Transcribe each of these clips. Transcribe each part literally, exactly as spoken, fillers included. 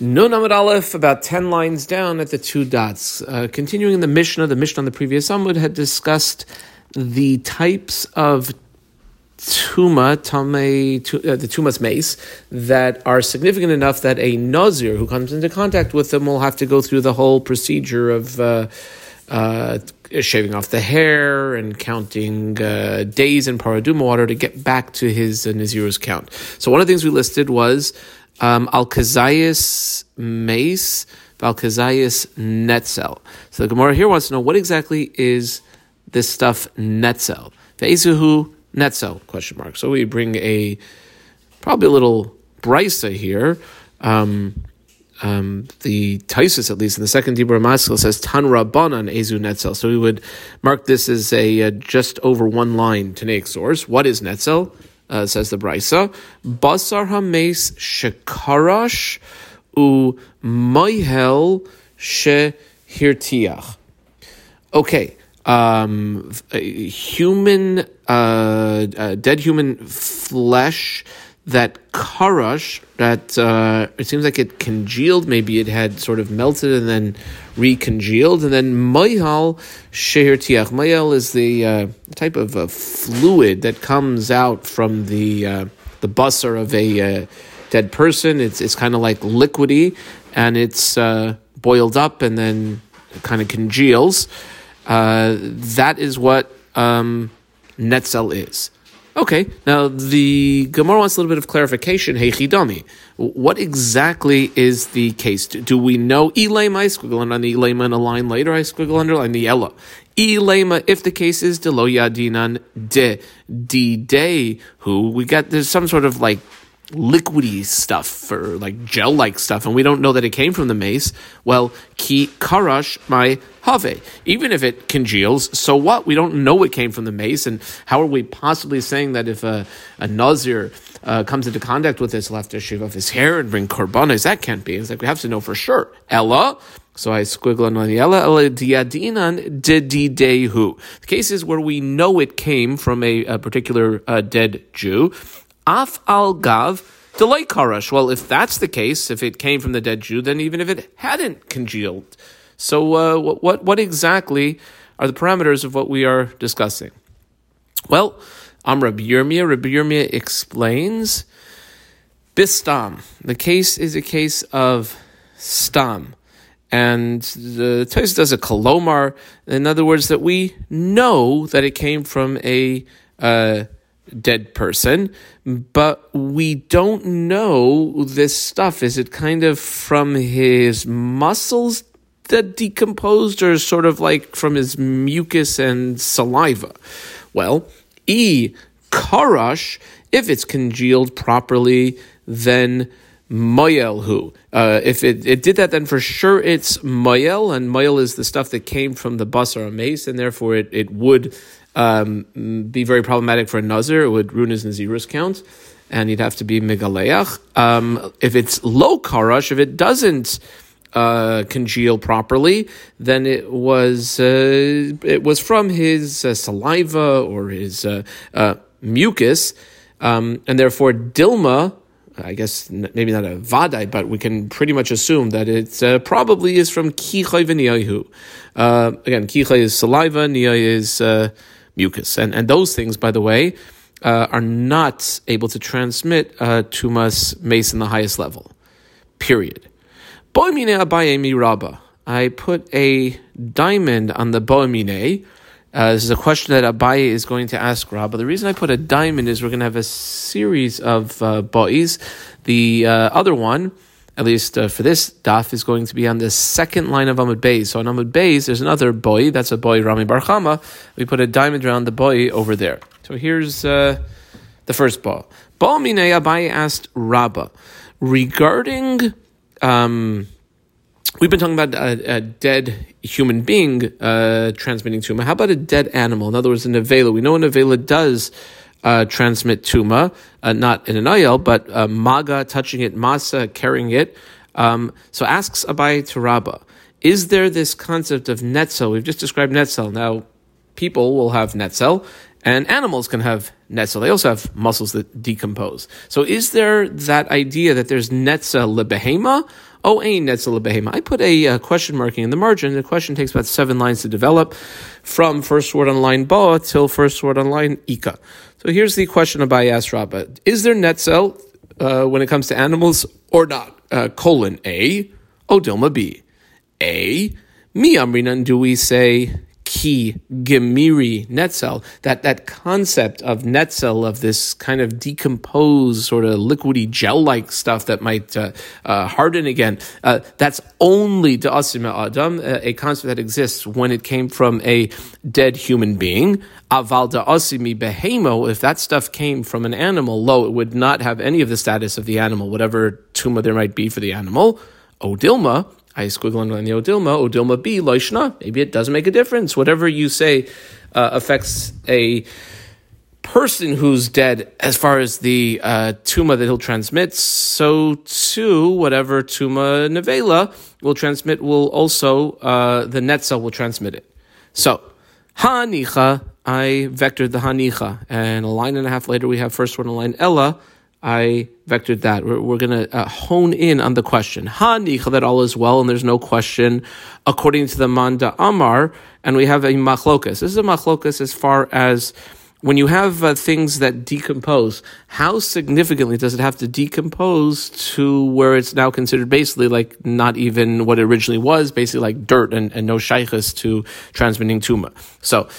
Nun Amud Aleph, about ten lines down at the two dots. Uh, continuing in the Mishnah, the Mishnah on the previous Amud had discussed the types of tuma, tame, t- uh, the tuma's mace, that are significant enough that a nazir who comes into contact with them will have to go through the whole procedure of uh, uh, shaving off the hair and counting uh, days in Paraduma water to get back to his uh, nazir's count. So one of the things we listed was um, Alkazayis mace, Alkazayis netzel. So the Gemara here wants to know what exactly is this stuff netzel. The Eizuhu netzel, question mark. So we bring a, probably a little braisa here. Um, um, the Taisus, at least, in the second dibur maskil, says Tanu rabbanan Eizuhu netzel. So we would mark this as a uh, just over one line Tanaic source. What is netzel? Uh, says the braisa. Basar Hames Shikarash u Moyhel she Hirtiyah. Okay. Um, human, uh, uh, dead human flesh, that karash, that, uh, it seems like it congealed, maybe it had sort of melted and then recongealed, and then mayal, shehirtiach. Mayel is the, uh, type of, uh, fluid that comes out from the, uh, the busser of a, uh, dead person. It's, it's kind of like liquidy, and it's, uh, boiled up and then kind of congeals. Uh, that is what um, netzel is. Okay, now the Gemara wants a little bit of clarification. Hey, Chidami, what exactly is the case? Do, do we know Elema? I squiggle on the Elema and a line later, I squiggle underline the Ella. Elema, if the case is de lo yadinan de, de de, who we got, there's some sort of like liquidy stuff or like gel-like stuff, and we don't know that it came from the mace. Well, ki karash my have. Even if it congeals, so what? We don't know it came from the mace, and how are we possibly saying that if a, a nazir uh, comes into contact with this, he'll have to shave off his hair and bring korbanos? That can't be. It's like we have to know for sure. Ella. So I squiggle on the Ella, Ella diadinan de de de who. The cases where we know it came from a, a particular uh, dead Jew. Af al gav delay karash. Well, if that's the case, if it came from the dead Jew, then even if it hadn't congealed. So uh, what, what what exactly are the parameters of what we are discussing? Well, I'm Rabbi Yirmiyah. Rabbi Yirmiyah explains, bistam. The case is a case of stam. And the Taisus does a kolomar. In other words, that we know that it came from a... Uh, dead person, but we don't know this stuff. Is it kind of from his muscles that decomposed, or sort of like from his mucus and saliva? Well, e karash, if it's congealed properly, then mayel who. Uh, if it, it did that, then for sure it's mayel, and mayel is the stuff that came from the bus or a mace, and therefore it, it would Um, be very problematic for a nazir. It would ruin his nazirus count, and he'd have to be megaleach. Um, if it's low karash, if it doesn't uh, congeal properly, then it was uh, it was from his uh, saliva or his uh, uh, mucus, um, and therefore dilma. I guess maybe not a vadai, but we can pretty much assume that it uh, probably is from kichai v'niyahu. Uh, again, kichai is saliva, niyah is Uh, mucus. And and those things, by the way, uh, are not able to transmit uh, tuma's mace in the highest level, period. Boi mine Abaye mi Rabbah. I put a diamond on the boi mine. Uh, this is a question that Abaye is going to ask Rabbah. The reason I put a diamond is we're going to have a series of uh, bois. The uh, other one, at least uh, for this daf, is going to be on the second line of Amud Bayis. So on Amud Bayis, there's another boi. That's a boi, Rami Bar Chama. We put a diamond around the boi over there. So here's uh, the first boi. Boi mine Abaye asked Rabbah regarding. Um, We've been talking about a, a dead human being uh, transmitting tuma. How about a dead animal? In other words, a nevela. We know a nevela does Uh, transmit tuma, uh, not in an mayel, but uh, maga, touching it, masa, carrying it. Um, so asks Abaye to Rabbah, is there this concept of netzel? We've just described netzel. Now, people will have netzel, and animals can have netzel. They also have muscles that decompose. So is there that idea that there's netzel libehema? Oh, ain't netzel libehema. I put a uh, question marking in the margin. The question takes about seven lines to develop from first word on line ba till first word on line ika. So here's the question Abaye asked Rabbah. Is there netzel uh, when it comes to animals or not? Uh, colon A, Odilma B. A, mi amrinan, do we say ki gemiri netzel, that that concept of netzel, of this kind of decomposed sort of liquidy gel-like stuff that might uh, uh, harden again, uh, that's only de'asim adam, a concept that exists when it came from a dead human being. Aval de'asimi behemo, if that stuff came from an animal, lo, it would not have any of the status of the animal, whatever tuma there might be for the animal. Odilma, I squiggle on the Odilma, Odilma B, Loishna, maybe it doesn't make a difference. Whatever you say uh, affects a person who's dead as far as the uh, tuma that he'll transmit, so too, whatever tuma nevela will transmit will also, uh, the netzel will transmit it. So, Hanicha, I vectored the Hanicha, and a line and a half later we have first word in line Ella, I vectored that. We're, we're going to uh, hone in on the question. Hanicha, that all is well, and there's no question, according to the Manda Amar, and we have a machlokas. This is a machlokas as far as when you have uh, things that decompose, how significantly does it have to decompose to where it's now considered basically like not even what it originally was, basically like dirt and, and no shaykhus to transmitting tuma. So,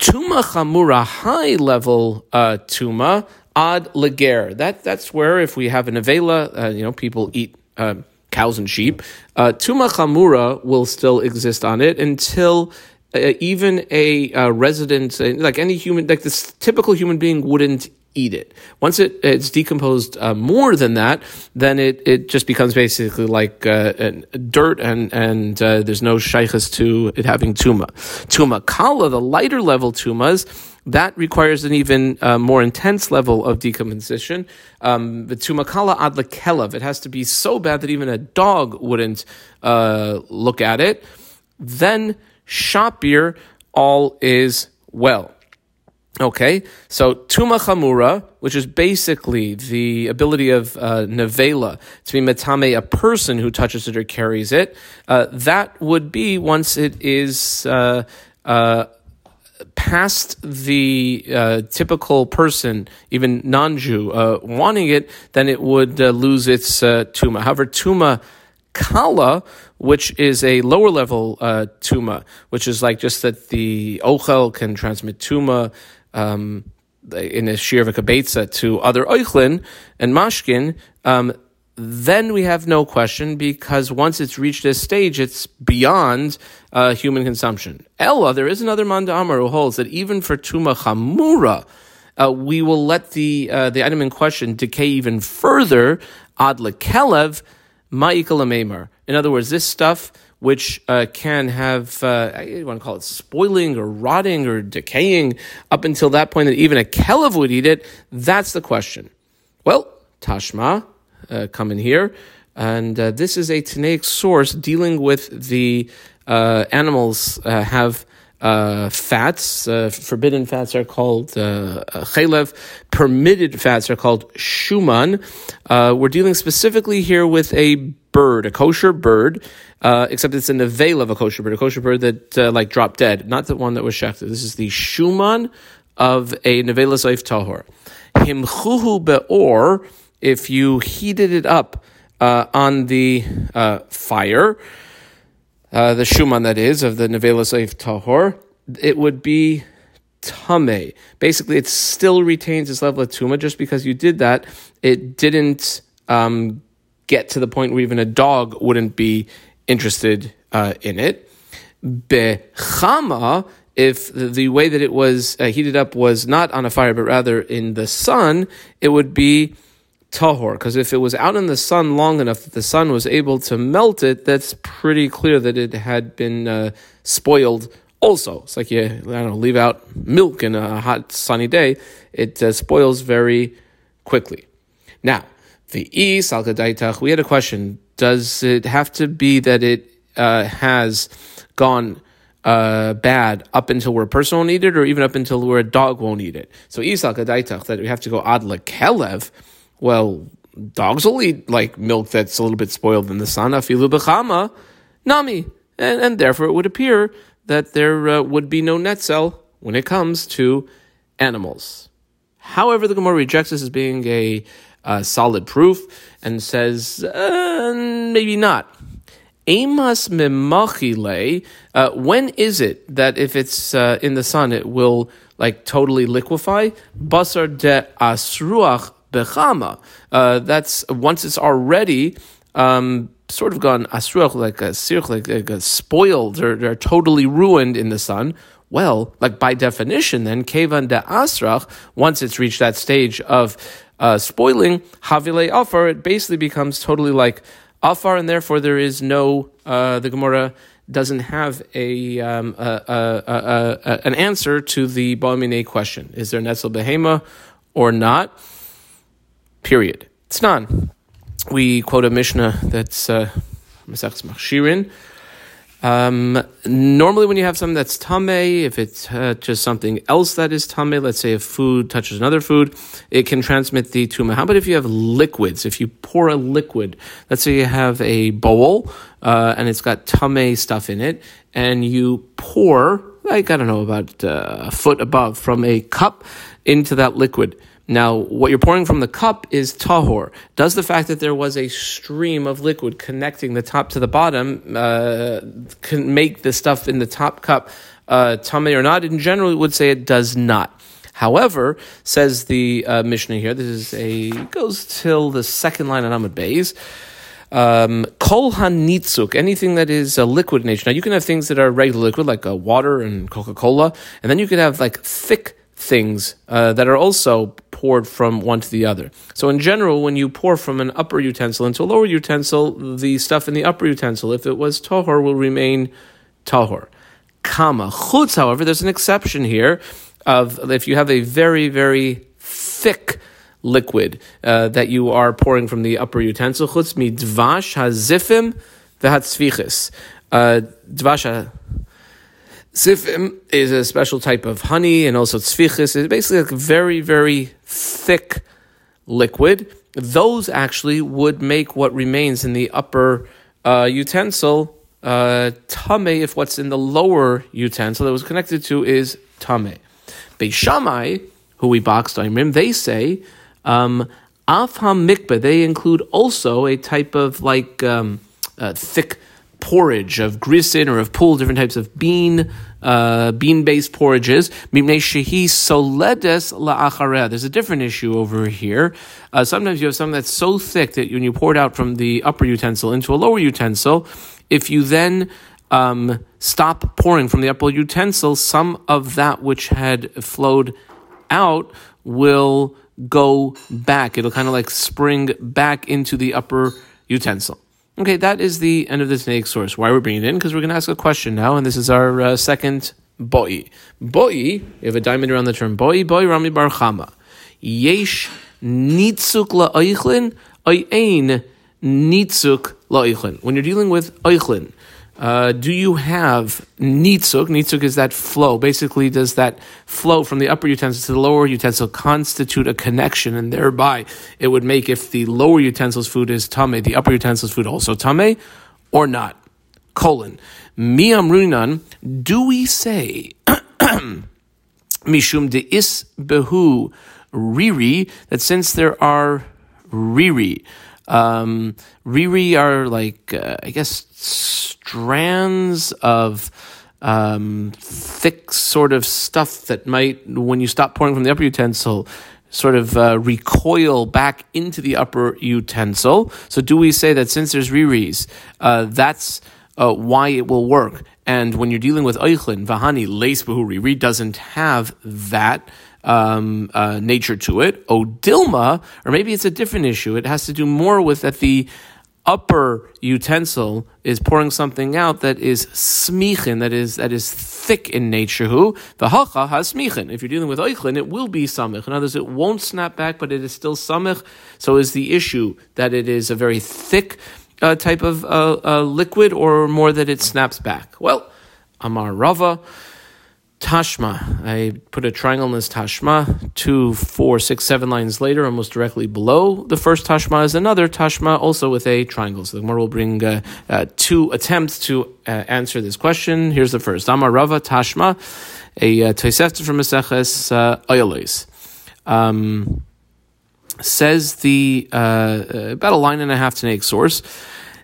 tuma chamura, high-level uh, tuma, ad leger. That that's where if we have a nevela, uh, you know, people eat uh, cows and sheep. Uh, tuma chamura will still exist on it until uh, even a uh, resident, uh, like any human, like this typical human being, wouldn't eat it. Once it it's decomposed uh, more than that, then it it just becomes basically like uh, dirt, and and uh, there's no shaykhus to it having tuma. Tuma kala, the lighter level tumas, that requires an even uh, more intense level of decomposition. Um, the tumakala ad lekelav, it has to be so bad that even a dog wouldn't uh, look at it. Then shapir, all is well. Okay, so tuma chamura, which is basically the ability of uh, nevela to be metame, a person who touches it or carries it, uh, that would be once it is Uh, uh, past the uh, typical person, even non-Jew, uh, wanting it, then it would uh, lose its uh, tuma. However, tuma kala, which is a lower level uh, tuma, which is like just that the ochel can transmit tuma um, in a shear of a kabetza to other oichlin and mashkin, um, then we have no question, because once it's reached this stage, it's beyond uh, human consumption. Ella, there is another man d'amar who holds that even for tuma chamura, uh, we will let the uh, the item in question decay even further, ad lekelev, ma'ikal amemar. In other words, this stuff which uh, can have, uh, I want to call it spoiling or rotting or decaying, up until that point that even a kelev would eat it, that's the question. Well, tashma, Uh, come in here, and uh, this is a Tanaic source dealing with the uh, animals uh, have uh, fats. Uh, forbidden fats are called chalev. Uh, permitted fats are called shuman. Uh, we're dealing specifically here with a bird, a kosher bird, uh, except it's in the veil of a kosher bird, a kosher bird that uh, like dropped dead, not the one that was shechted. This is the shuman of a nevela soif tahor. Himchuhu be'or, if you heated it up uh, on the uh, fire, uh, the shuman that is, of the nevela soif tahor, it would be tame. Basically, it still retains its level of tuma. Just because you did that, it didn't um, get to the point where even a dog wouldn't be interested uh, in it. Bechama, if the way that it was uh, heated up was not on a fire, but rather in the sun, it would be tahor, because if it was out in the sun long enough that the sun was able to melt it, that's pretty clear that it had been uh, spoiled also. It's like you, I don't know, leave out milk in a hot sunny day. It uh, spoils very quickly. Now, the is, alkadaitach, we had a question. Does it have to be that it uh, has gone Uh, bad up until where a person won't eat it, or even up until where a dog won't eat it. So Isak Adaitach, that we have to go ad lekelev, well, dogs will eat like milk that's a little bit spoiled in the sun, afilu b'chama, nami. And, and therefore it would appear that there uh, would be no netzel when it comes to animals. However, the Gemara rejects this as being a uh, solid proof and says, uh, maybe not. Amas memachile, uh, when is it that if it's uh, in the sun, it will like totally liquefy? Basar de asruach bechama. Uh, that's once it's already um, sort of gone asruach, like a sirch, like, like a spoiled or, or totally ruined in the sun. Well, like by definition, then kevan de asrach, once it's reached that stage of uh, spoiling, havile afar, it basically becomes totally like afar, and therefore there is no, uh, the Gemara doesn't have a, um, a, a, a, a an answer to the Ba'amine question. Is there netzel behema or not? Period. It's none. We quote a Mishnah that's Mesachs uh, Machshirin. Um, normally when you have something that's tame, if it's uh, just something else that is tame, let's say if food touches another food, it can transmit the tuma. How about if you have liquids? If you pour a liquid, let's say you have a bowl, uh, and it's got tame stuff in it, and you pour, like, I don't know, about uh, a foot above from a cup into that liquid. Now, what you're pouring from the cup is tahor. Does the fact that there was a stream of liquid connecting the top to the bottom uh, can make the stuff in the top cup uh, tame or not? In general, it would say it does not. However, says the uh, Mishnah here, this is a goes till the second line on Amud Bayis. Um, kol hanitzuk, anything that is a liquid in nature. Now, you can have things that are regular liquid, like uh, water and Coca-Cola, and then you could have like thick things uh, that are also poured from one to the other. So in general, when you pour from an upper utensil into a lower utensil, the stuff in the upper utensil, if it was tahor, will remain tahor. Kama chutz, however, there's an exception here of if you have a very, very thick liquid uh, that you are pouring from the upper utensil, chutz mi dvash hazifim v'hatzviches. Uh, dvash Sifim is a special type of honey, and also tzvichis is basically like very, very thick liquid. Those actually would make what remains in the upper uh, utensil uh, tame if what's in the lower utensil that was connected to is tame. Beishamai, who we boxed on him, they say um, af hamikbeh. They include also a type of like um, uh, thick porridge of grisin or of pool, different types of bean, uh, bean-based porridges. Mimnei shehi soledes la'achareh. There's a different issue over here. Uh, sometimes you have something that's so thick that when you pour it out from the upper utensil into a lower utensil, if you then um, stop pouring from the upper utensil, some of that which had flowed out will go back. It'll kind of like spring back into the upper utensil. Okay, that is the end of this Naic source. Why we're bringing it in? Because we're going to ask a question now, and this is our uh, second boi. Boi, you have a diamond around the term boi, boi, Rami Bar Chama. Yesh nitzuk la'oichlin, oyein nitzuk la'oichlin. When you're dealing with oichlin, uh, do you have nitzuk? Nitzuk is that flow. Basically, does that flow from the upper utensil to the lower utensil constitute a connection, and thereby it would make, if the lower utensil's food is tame, the upper utensil's food also tame, or not? Colon. Miam ruinan, do we say, mishum de is behu riri, that since there are riri, Um, riri are like, uh, I guess, strands of um, thick sort of stuff that might, when you stop pouring from the upper utensil, sort of uh, recoil back into the upper utensil. So do we say that since there's riris, uh, that's uh, why it will work? And when you're dealing with oichlin, vahani, leis behu riri doesn't have that Um, uh, nature to it. Odilma, or maybe it's a different issue. It has to do more with that the upper utensil is pouring something out that is smichin, that is that is thick in nature. Who the hacha has smichin. If you're dealing with oichlin, it will be samich. In others, it won't snap back, but it is still samich. So is the issue that it is a very thick uh, type of uh, uh, liquid, or more that it snaps back? Well, Amar Rava, Tashma. I put a triangle in this Tashma. Two, four, six, seven lines later, almost directly below the first Tashma is another Tashma, also with a triangle. So the Gemara will bring uh, uh, two attempts to uh, answer this question. Here's the first. Amar Rava, Tashma, a uh, Tosefta from Maseches uh, Oilos. Um Says the uh, about a line and a half Tanaic source.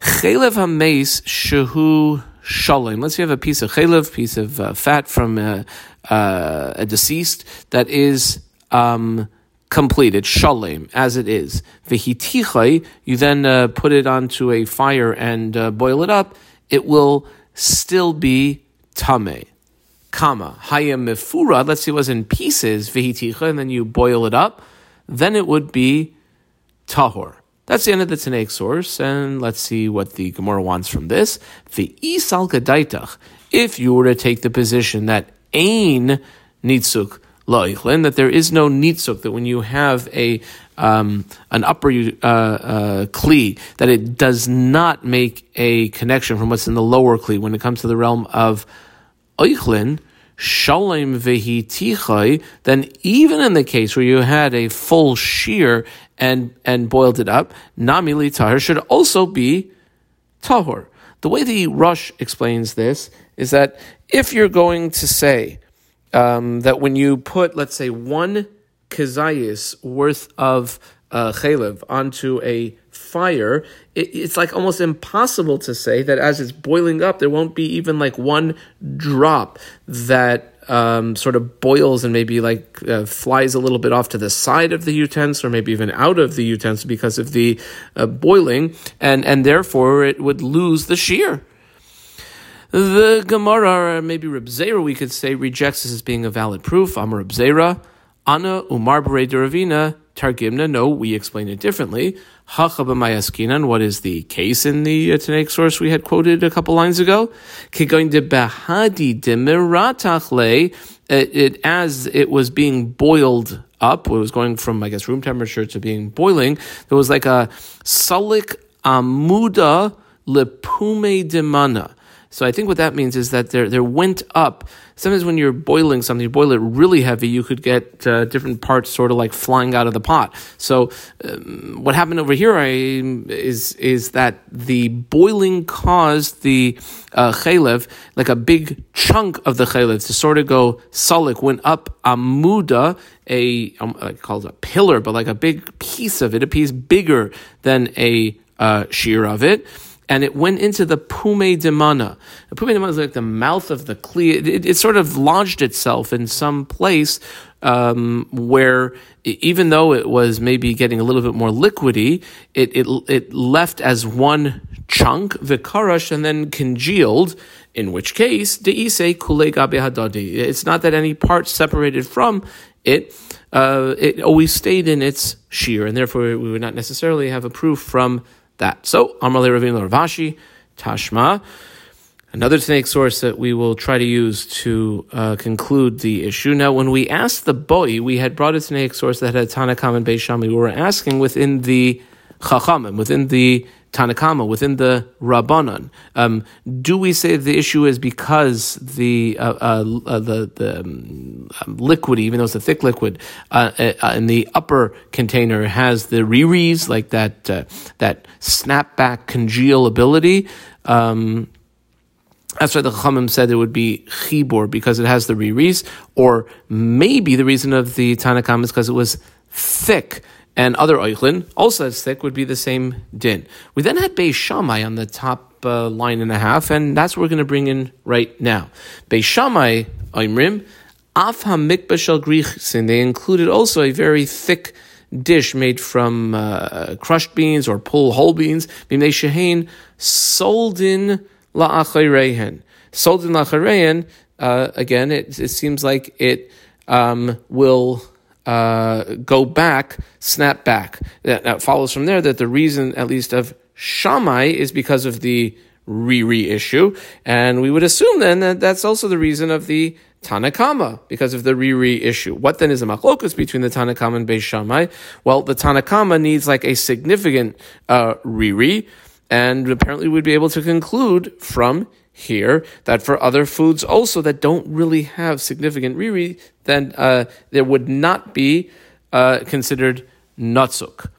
Chelev hameis shehu shalom. Let's say you have a piece of chelev, piece of uh, fat from uh, uh, a deceased that is um, completed, shalom, as it is. V'hitichai, you then uh, put it onto a fire and uh, boil it up, it will still be tameh. Kama, hayam mefura, let's say it was in pieces, v'hitichai, and then you boil it up, then it would be tahor. That's the end of the Tanaic source, and let's see what the Gemara wants from this. If you were to take the position that ein nitzuk la'ichlin, that there is no nitzuk, that when you have a um, an upper uh, uh, kli, that it does not make a connection from what's in the lower kli when it comes to the realm of eichlin, Shalom v'hitichai, then even in the case where you had a full shear and and boiled it up, nami li tahor should also be tahor. The way the Rush explains this is that if you're going to say um, that when you put, let's say, one kazayis worth of uh, chalev onto a fire, it, it's like almost impossible to say that as it's boiling up, there won't be even like one drop that um, sort of boils and maybe like uh, flies a little bit off to the side of the utensil or maybe even out of the utensil because of the uh, boiling, and, and therefore it would lose the shear. The Gemara, or maybe Reb Zera, we could say, rejects this as being a valid proof. Amar Reb Zera, Ana Umar B'rei Deravina, Targimna, no, we explain it differently. Hachaba mayaskinan, what is the case in the uh, Tanaic source we had quoted a couple lines ago? Kigoin de bahadi demiratachle, it as it was being boiled up, it was going from, I guess, room temperature to being boiling, there was like a salik amuda lepume demana. So I think what that means is that there there went up. Sometimes when you're boiling something, you boil it really heavy, you could get uh, different parts sort of like flying out of the pot. So um, what happened over here I, is is that the boiling caused the uh, chalev, like a big chunk of the chalev, to sort of go salik, went up amuda, a um, I call it a pillar, but like a big piece of it, a piece bigger than a uh, shear of it. And it went into the pume demana. The pume demana is like the mouth of the kli. It, it, it sort of lodged itself in some place um, where, even though it was maybe getting a little bit more liquidy, it it, it left as one chunk, the karash, and then congealed, in which case, de'isei kulei gabe hadadi. It's not that any part separated from it. Uh, it always stayed in its shear, and therefore we would not necessarily have a proof from that. So, Amar le Ravina Ravashi, Tashma, another Tanaic source that we will try to use to uh, conclude the issue. Now, when we asked the boi, we had brought a Tanaic source that had Tanakam and Beisham. We were asking within the Chachamim, within the Tanakama, within the Rabbanan. Um, do we say the issue is because the uh, uh, uh, the, the um, liquid, even though it's a thick liquid, uh, uh, uh, in the upper container has the riris, like that uh, that snapback congeal ability? Um, That's why the Chachamim said it would be chibor, because it has the riris, or maybe the reason of the Tanakama is because it was thick. And other oichlin, also as thick, would be the same din. We then had Beis Shammai on the top uh, line and a half, and that's what we're going to bring in right now. Beis Shammai, Oimrim, Af HaMikbah Shel Grichsin. They included also a very thick dish made from uh, crushed beans or pull whole beans. Bimnei Shehain, Soldin La'achirehen. Soldin La'achirehen, uh, again, it, it seems like it um, will... Uh, go back, snap back. That, that follows from there that the reason, at least of Shammai, is because of the riri issue. And we would assume then that that's also the reason of the Tanakama, because of the riri issue. What then is the machlokus between the Tanakama and Beis Shammai? Well, the Tanakama needs like a significant uh, riri. And apparently we'd be able to conclude from here that for other foods also that don't really have significant riri, then uh, there would not be uh, considered natsuk.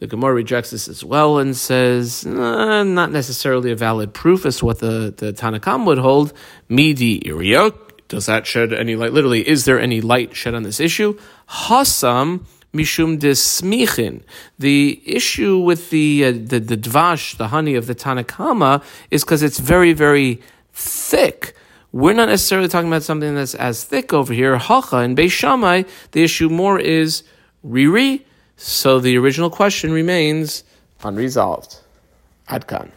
The Gemara rejects this as well and says, nah, not necessarily a valid proof as to what the, the Tanakam would hold. Midi iriyok, does that shed any light? Literally, is there any light shed on this issue? Hasam mishum desmichin. The issue with the, uh, the, the dvash, the honey of the Tanakama, is because it's very, very thick. We're not necessarily talking about something that's as thick over here. Hacha and Beis Shammai, the issue more is riri. So the original question remains unresolved. Adkan.